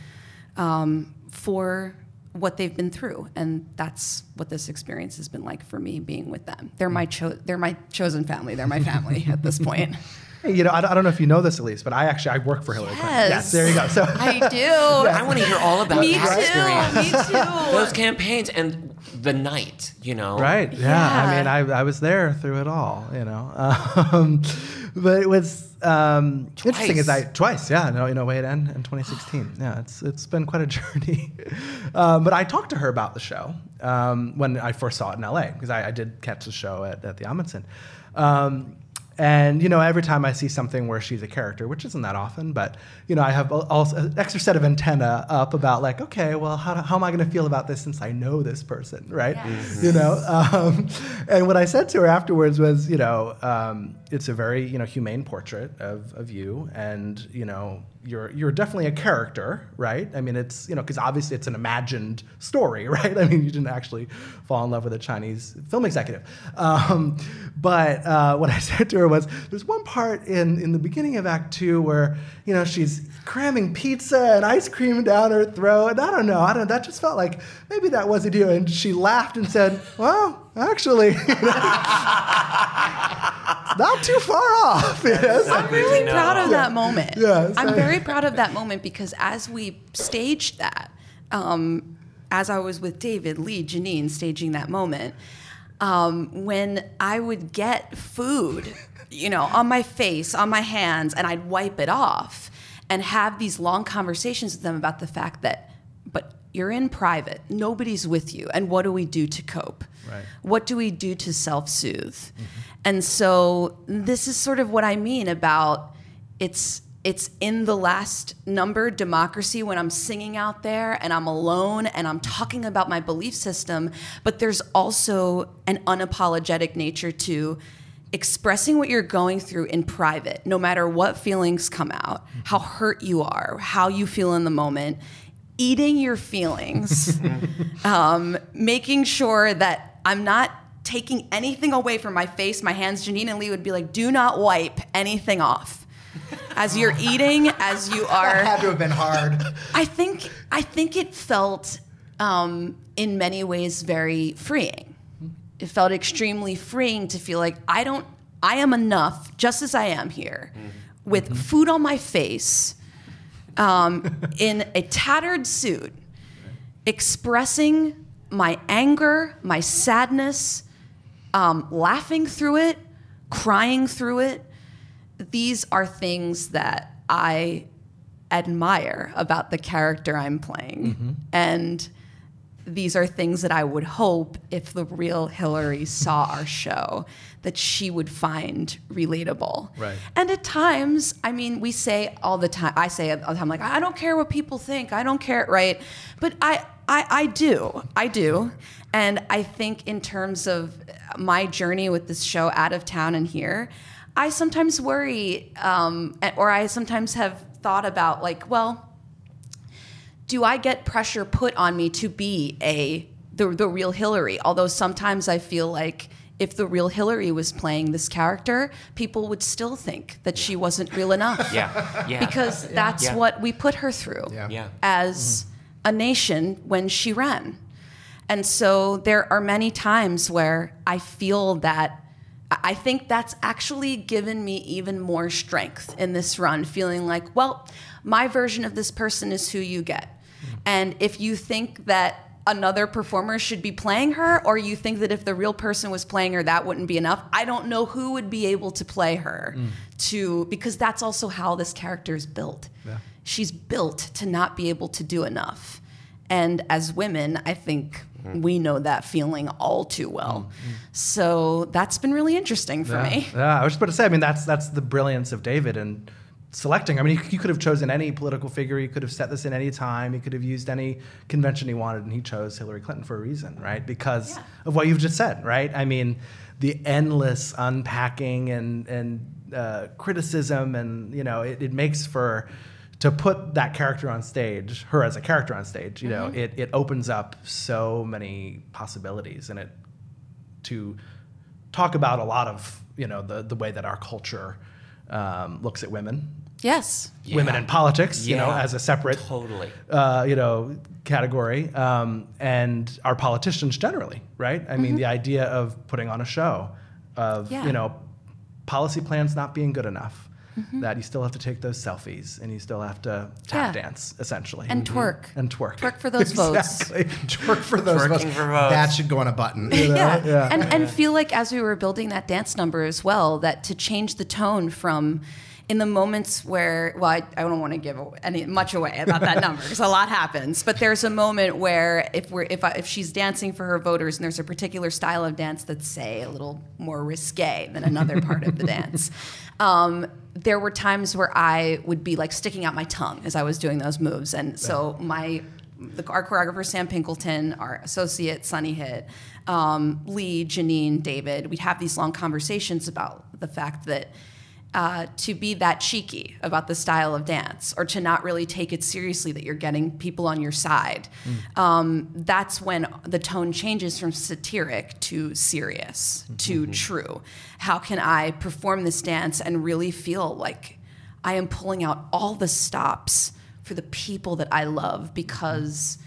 for what they've been through, and that's what this experience has been like for me, being with them. They're my chosen family. They're my family at this point. Hey, you know, I don't know if you know this, Elise, but I work for Hillary Clinton. Yes, there you go. So I do. Yeah. I want to hear all about that experience. Me too. Those campaigns and the night, you know. Right. Yeah. I mean, I was there through it all, you know. But it was interesting. In a way, it ended in 2016. Yeah, it's been quite a journey. But I talked to her about the show when I first saw it in LA, because I did catch the show at the Ahmanson. And, you know, every time I see something where she's a character, which isn't that often, but, you know, I have also an extra set of antenna up about, like, okay, well, how am I going to feel about this since I know this person, right? Yes. You know? And what I said to her afterwards was, you know, it's a very, you know, humane portrait of you, and, you know, you're definitely a character, right? I mean, it's, you know, because obviously it's an imagined story, right? I mean, you didn't actually fall in love with a Chinese film executive. But what I said to her was, there's one part in the beginning of Act 2 where, you know, she's cramming pizza and ice cream down her throat, and I don't know, that just felt like maybe that wasn't you. And she laughed and said, well, actually, not too far off. Yes. I'm really proud of that moment. Yes. I'm very proud of that moment because as we staged that, as I was with David, Leigh, Jeanine, staging that moment, when I would get food, you know, on my face, on my hands, and I'd wipe it off and have these long conversations with them about the fact that, but you're in private, nobody's with you, and what do we do to cope? Right. What do we do to self-soothe? Mm-hmm. And so this is sort of what I mean about it's in the last number, Democracy, when I'm singing out there and I'm alone and I'm talking about my belief system, but there's also an unapologetic nature to expressing what you're going through in private, no matter what feelings come out, how hurt you are, how you feel in the moment, eating your feelings, making sure that I'm not taking anything away from my face, my hands. Jeanine and Leigh would be like, do not wipe anything off. As you're eating, as you are... That had to have been hard. I think it felt, in many ways, very freeing. It felt extremely freeing to feel like I am enough, just as I am here, with food on my face, in a tattered suit, expressing my anger, my sadness, laughing through it, crying through it. These are things that I admire about the character I'm playing. Mm-hmm. And these are things that I would hope, if the real Hillary saw our show, that she would find relatable. Right. And at times, I mean, we say all the time, I say all the time, like, I don't care what people think, I don't care, right? But I do. And I think in terms of my journey with this show, out of town and here, I sometimes worry, or I sometimes have thought about, like, well, do I get pressure put on me to be the real Hillary? Although sometimes I feel like if the real Hillary was playing this character, people would still think that she wasn't real enough. Yeah. Because that's what we put her through as a nation when she ran. And so there are many times where I feel that. I think that's actually given me even more strength in this run, feeling like, well, my version of this person is who you get. And if you think that another performer should be playing her, or you think that if the real person was playing her, that wouldn't be enough, I don't know who would be able to play her, because that's also how this character is built. Yeah. She's built to not be able to do enough. And as women, I think we know that feeling all too well. Mm-hmm. So that's been really interesting for me. Yeah, I was just about to say, I mean, that's the brilliance of David and selecting. I mean, he could have chosen any political figure. He could have set this in any time. He could have used any convention he wanted, and he chose Hillary Clinton for a reason, right? Because of what you've just said, right? I mean, the endless unpacking and criticism, and, you know, it makes for... to put that character on stage, her as a character on stage, you know, it opens up so many possibilities, and it to talk about a lot of, you know, the way that our culture looks at women. Yes. Yeah. Women in politics, you know, as a separate you know, category, and our politicians generally, right? I mean, the idea of putting on a show of, you know, policy plans not being good enough. That you still have to take those selfies, and you still have to tap dance, essentially. And twerk. And twerk. Twerk for those votes. Exactly. Twerk for those votes. That should go on a button. You know? And feel like, as we were building that dance number as well, that to change the tone from, in the moments where, well, I don't want to give much away about that number, because a lot happens, but there's a moment where if she's dancing for her voters, and there's a particular style of dance that's, say, a little more risque than another part of the dance. There were times where I would be like sticking out my tongue as I was doing those moves. And so our choreographer, Sam Pinkleton, our associate, Sunny Hitt, Leigh, Jeanine, David, we'd have these long conversations about the fact that to be that cheeky about the style of dance, or to not really take it seriously that you're getting people on your side, that's when the tone changes from satiric to serious to true. How can I perform this dance and really feel like I am pulling out all the stops for the people that I love, because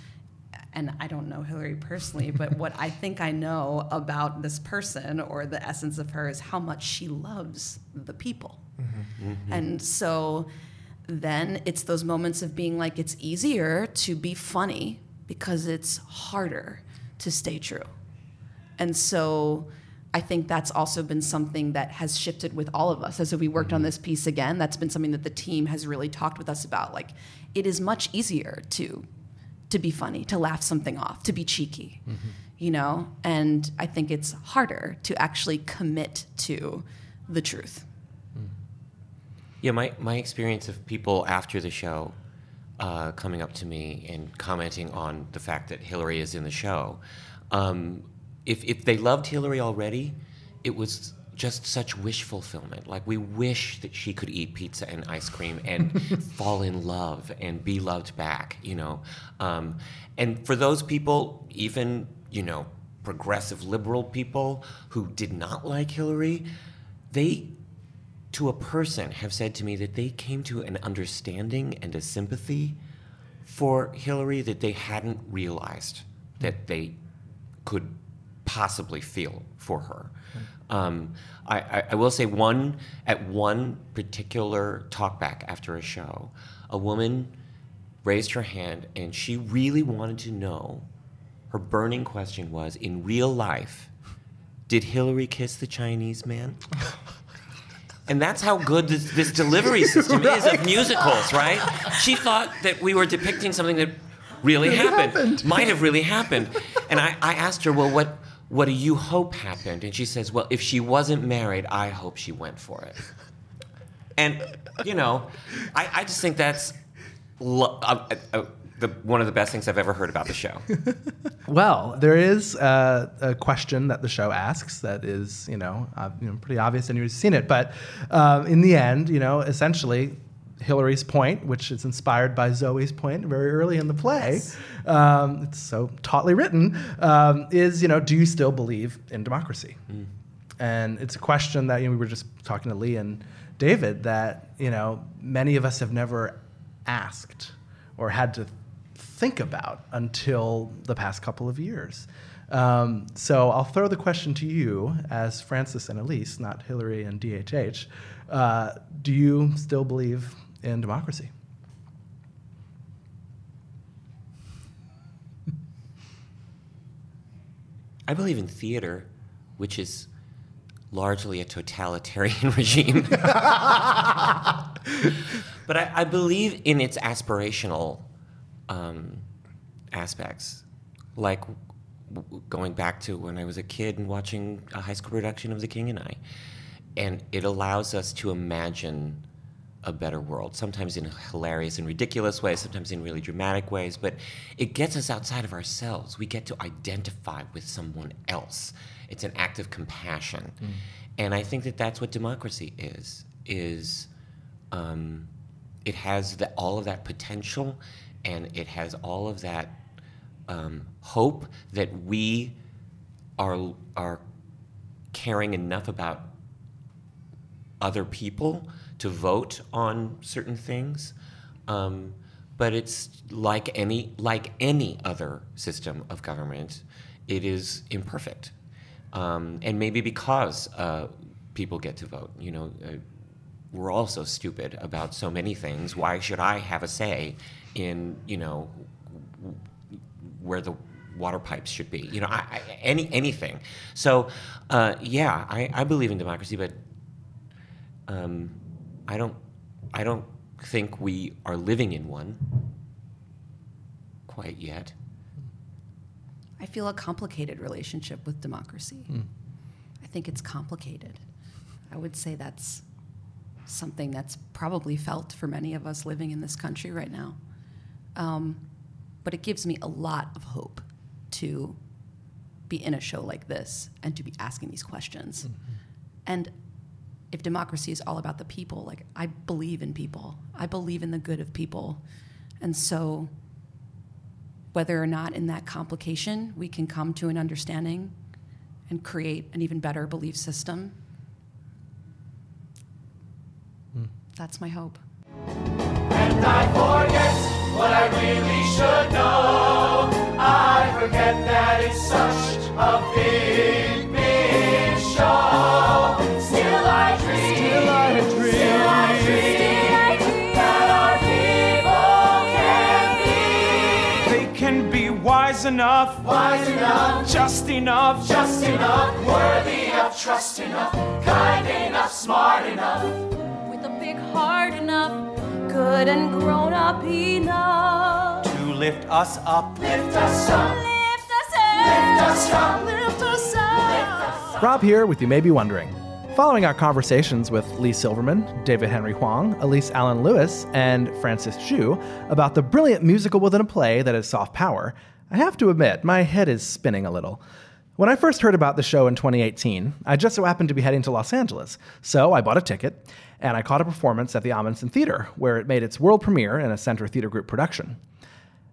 And I don't know Hillary personally, but what I think I know about this person or the essence of her is how much she loves the people. Mm-hmm. Mm-hmm. And so then it's those moments of being like, it's easier to be funny because it's harder to stay true. And so I think that's also been something that has shifted with all of us. As we worked on this piece again, that's been something that the team has really talked with us about. Like, it is much easier to be funny, to laugh something off, to be cheeky, mm-hmm. you know? And I think it's harder to actually commit to the truth. Yeah, my experience of people after the show coming up to me and commenting on the fact that Hillary is in the show, if they loved Hillary already, it was just such wish fulfillment. Like, we wish that she could eat pizza and ice cream and fall in love and be loved back, you know. And for those people, even, you know, progressive liberal people who did not like Hillary, they, to a person, have said to me that they came to an understanding and a sympathy for Hillary that they hadn't realized that they could possibly feel for her. I will say at one particular talkback after a show, a woman raised her hand and she really wanted to know, her burning question was, in real life, did Hillary kiss the Chinese man? And that's how good this delivery system is of musicals, right? She thought that we were depicting something that really happened, might have really happened. And I asked her, well, what do you hope happened? And she says, well, if she wasn't married, I hope she went for it. And, you know, I just think that's one of the best things I've ever heard about the show. Well, there is a question that the show asks that is, you know, pretty obvious, and you've seen it. But in the end, you know, essentially, Hillary's point, which is inspired by Zoe's point very early in the play, yes. It's so tautly written, is, you know, do you still believe in democracy? Mm. And it's a question that, you know, we were just talking to Leigh and David, that, you know, many of us have never asked or had to think about until the past couple of years. So I'll throw the question to you as Francis and Elise, not Hillary and DHH. Do you still believe in democracy? I believe in theater, which is largely a totalitarian regime. But I believe in its aspirational aspects. Like, going back to when I was a kid and watching a high school production of The King and I. And it allows us to imagine a better world, sometimes in hilarious and ridiculous ways, sometimes in really dramatic ways, but it gets us outside of ourselves. We get to identify with someone else. It's an act of compassion. Mm. And I think that that's what democracy is it has all of that potential, and it has all of that hope that we are caring enough about other people to vote on certain things, but it's like any other system of government, it is imperfect, and maybe because people get to vote. You know, we're all so stupid about so many things. Why should I have a say in, you know, where the water pipes should be? You know, anything. So, yeah, I believe in democracy, but. I don't think we are living in one quite yet. I feel a complicated relationship with democracy. Mm. I think it's complicated. I would say that's something that's probably felt for many of us living in this country right now. But it gives me a lot of hope to be in a show like this and to be asking these questions. Mm-hmm. And if democracy is all about the people, like, I believe in people. I believe in the good of people. And so whether or not in that complication we can come to an understanding and create an even better belief system, That's my hope. And I forget what I really should know. and that it's such a big, big show. Still I dream that our people can be. They can be wise enough, just enough, worthy of trust enough, kind enough, smart enough, with a big heart enough, good and grown up enough to lift us up. Rob here with You May Be Wondering. Following our conversations with Leigh Silverman, David Henry Hwang, Elise Allen Lewis, and Francis Jue about the brilliant musical within a play that is Soft Power, I have to admit, my head is spinning a little. When I first heard about the show in 2018, I just so happened to be heading to Los Angeles, so I bought a ticket, and I caught a performance at the Ahmanson Theater, where it made its world premiere in a Center Theater Group production.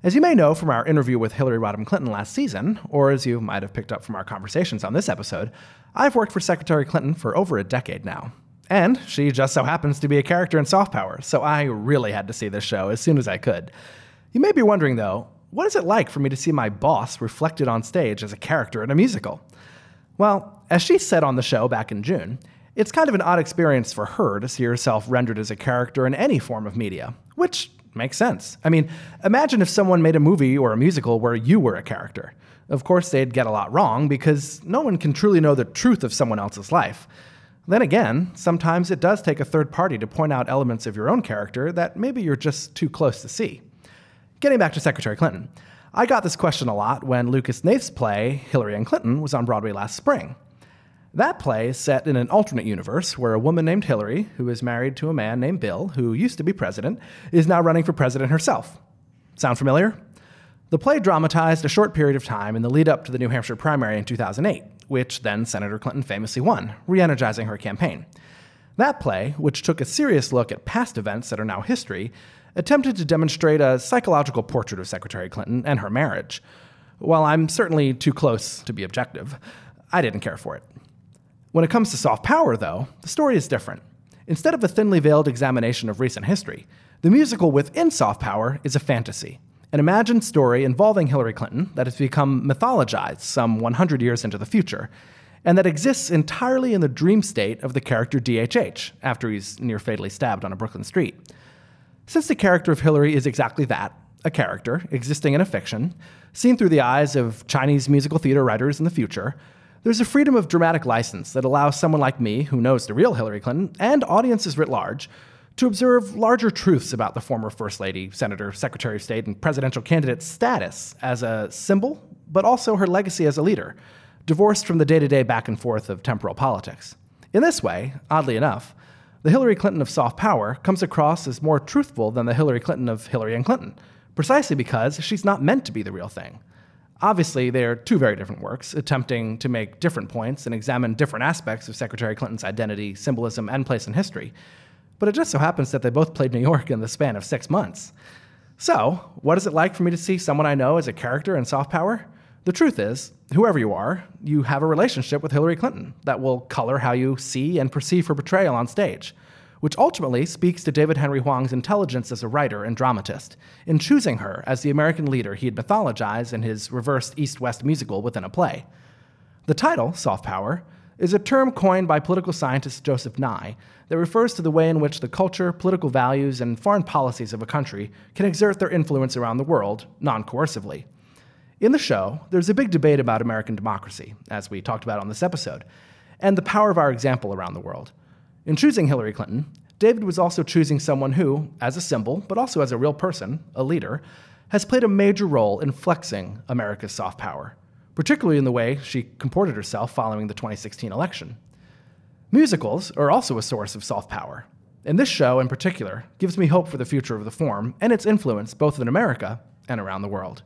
As you may know from our interview with Hillary Rodham Clinton last season, or as you might have picked up from our conversations on this episode, I've worked for Secretary Clinton for over a decade now. And she just so happens to be a character in Soft Power, so I really had to see this show as soon as I could. You may be wondering, though, what is it like for me to see my boss reflected on stage as a character in a musical? Well, as she said on the show back in June, it's kind of an odd experience for her to see herself rendered as a character in any form of media, which makes sense. I mean, imagine if someone made a movie or a musical where you were a character. Of course, they'd get a lot wrong because no one can truly know the truth of someone else's life. Then again, sometimes it does take a third party to point out elements of your own character that maybe you're just too close to see. Getting back to Secretary Clinton, I got this question a lot when Lucas Naif's play, Hillary and Clinton, was on Broadway last spring. That play is set in an alternate universe where a woman named Hillary, who is married to a man named Bill, who used to be president, is now running for president herself. Sound familiar? The play dramatized a short period of time in the lead-up to the New Hampshire primary in 2008, which then Senator Clinton famously won, re-energizing her campaign. That play, which took a serious look at past events that are now history, attempted to demonstrate a psychological portrait of Secretary Clinton and her marriage. While I'm certainly too close to be objective, I didn't care for it. When it comes to Soft Power, though, the story is different. Instead of a thinly veiled examination of recent history, the musical within Soft Power is a fantasy, an imagined story involving Hillary Clinton that has become mythologized some 100 years into the future, and that exists entirely in the dream state of the character DHH after he's near fatally stabbed on a Brooklyn street. Since the character of Hillary is exactly that, a character existing in a fiction, seen through the eyes of Chinese musical theater writers in the future, there's a freedom of dramatic license that allows someone like me, who knows the real Hillary Clinton, and audiences writ large, to observe larger truths about the former First Lady, Senator, Secretary of State, and presidential candidate's status as a symbol, but also her legacy as a leader, divorced from the day-to-day back and forth of temporal politics. In this way, oddly enough, the Hillary Clinton of Soft Power comes across as more truthful than the Hillary Clinton of Hillary and Clinton, precisely because she's not meant to be the real thing. Obviously, they are two very different works, attempting to make different points and examine different aspects of Secretary Clinton's identity, symbolism, and place in history. But it just so happens that they both played New York in the span of 6 months. So, what is it like for me to see someone I know as a character in Soft Power? The truth is, whoever you are, you have a relationship with Hillary Clinton that will color how you see and perceive her portrayal on stage, which ultimately speaks to David Henry Hwang's intelligence as a writer and dramatist in choosing her as the American leader he had mythologized in his reversed East-West musical within a play. The title, Soft Power, is a term coined by political scientist Joseph Nye that refers to the way in which the culture, political values, and foreign policies of a country can exert their influence around the world non-coercively. In the show, there's a big debate about American democracy, as we talked about on this episode, and the power of our example around the world. In choosing Hillary Clinton, David was also choosing someone who, as a symbol, but also as a real person, a leader, has played a major role in flexing America's soft power, particularly in the way she comported herself following the 2016 election. Musicals are also a source of soft power, and this show in particular gives me hope for the future of the form and its influence both in America and around the world.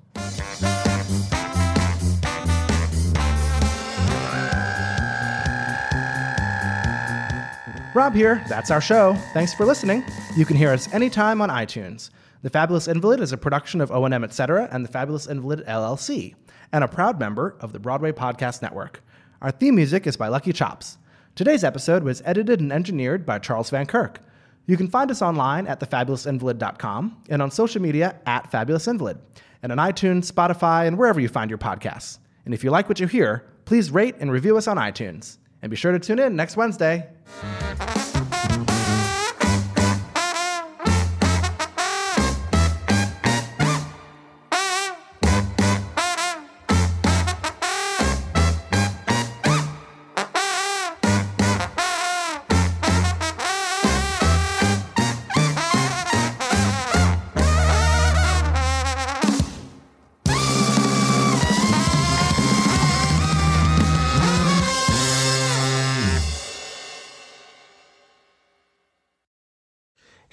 Rob here. That's our show. Thanks for listening. You can hear us anytime on iTunes. The Fabulous Invalid is a production of O&M Etc. and the Fabulous Invalid LLC, and a proud member of the Broadway Podcast Network. Our theme music is by Lucky Chops. Today's episode was edited and engineered by Charles Van Kirk. You can find us online at thefabulousinvalid.com and on social media at Fabulous Invalid. and on iTunes, Spotify, and wherever you find your podcasts. And if you like what you hear, please rate and review us on iTunes. And be sure to tune in next Wednesday.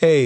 Hey,